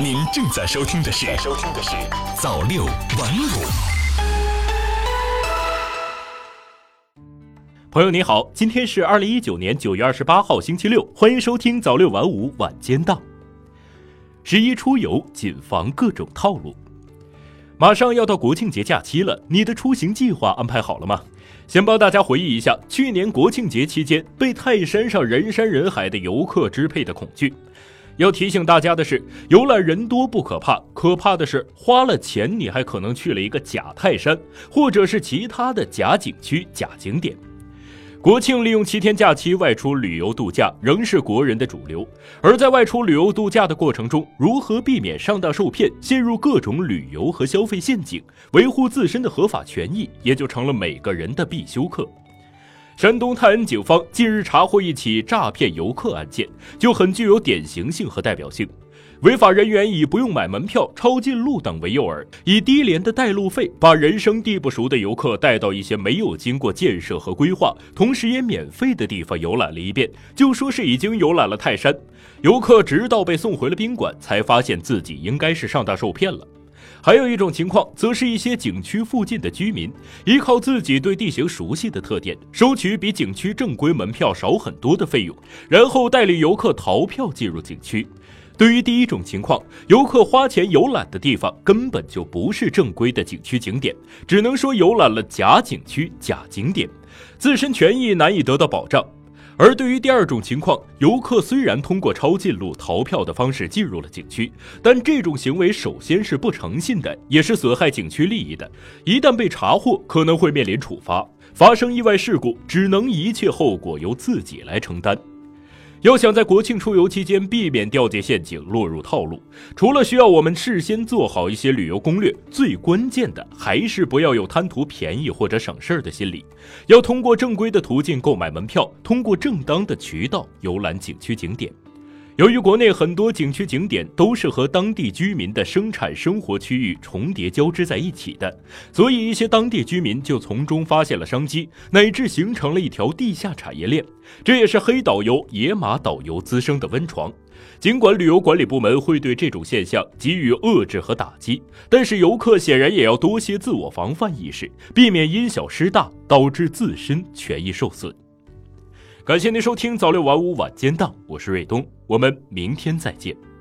您正在收听的是早六晚五。朋友你好，今天是2019年9月28号星期六，欢迎收听早六晚五晚间档。11出游，谨防各种套路。马上要到国庆节假期了，你的出行计划安排好了吗？先帮大家回忆一下去年国庆节期间被泰山上人山人海的游客支配的恐惧。要提醒大家的是，游览人多不可怕，可怕的是花了钱你还可能去了一个假泰山，或者是其他的假景区、假景点。国庆利用7天假期外出旅游度假仍是国人的主流，而在外出旅游度假的过程中，如何避免上当受骗，陷入各种旅游和消费陷阱，维护自身的合法权益，也就成了每个人的必修课。山东泰安警方近日查获一起诈骗游客案件，就很具有典型性和代表性。违法人员以不用买门票、抄近路等为诱饵，以低廉的带路费把人生地不熟的游客带到一些没有经过建设和规划，同时也免费的地方游览了一遍，就说是已经游览了泰山。游客直到被送回了宾馆，才发现自己应该是上当受骗了。还有一种情况，则是一些景区附近的居民依靠自己对地形熟悉的特点，收取比景区正规门票少很多的费用，然后带领游客逃票进入景区。对于第一种情况，游客花钱游览的地方根本就不是正规的景区景点，只能说游览了假景区、假景点，自身权益难以得到保障。而对于第二种情况，游客虽然通过抄近路、逃票的方式进入了景区，但这种行为首先是不诚信的，也是损害景区利益的，一旦被查获可能会面临处罚，发生意外事故只能一切后果由自己来承担。要想在国庆出游期间避免掉进陷阱、落入套路，除了需要我们事先做好一些旅游攻略，最关键的还是不要有贪图便宜或者省事儿的心理，要通过正规的途径购买门票，通过正当的渠道游览景区景点。由于国内很多景区景点都是和当地居民的生产生活区域重叠交织在一起的，所以一些当地居民就从中发现了商机，乃至形成了一条地下产业链，这也是黑导游、野马导游滋生的温床。尽管旅游管理部门会对这种现象给予遏制和打击，但是游客显然也要多些自我防范意识，避免因小失大，导致自身权益受损。感谢您收听早六晚五晚间档，我是瑞东，我们明天再见。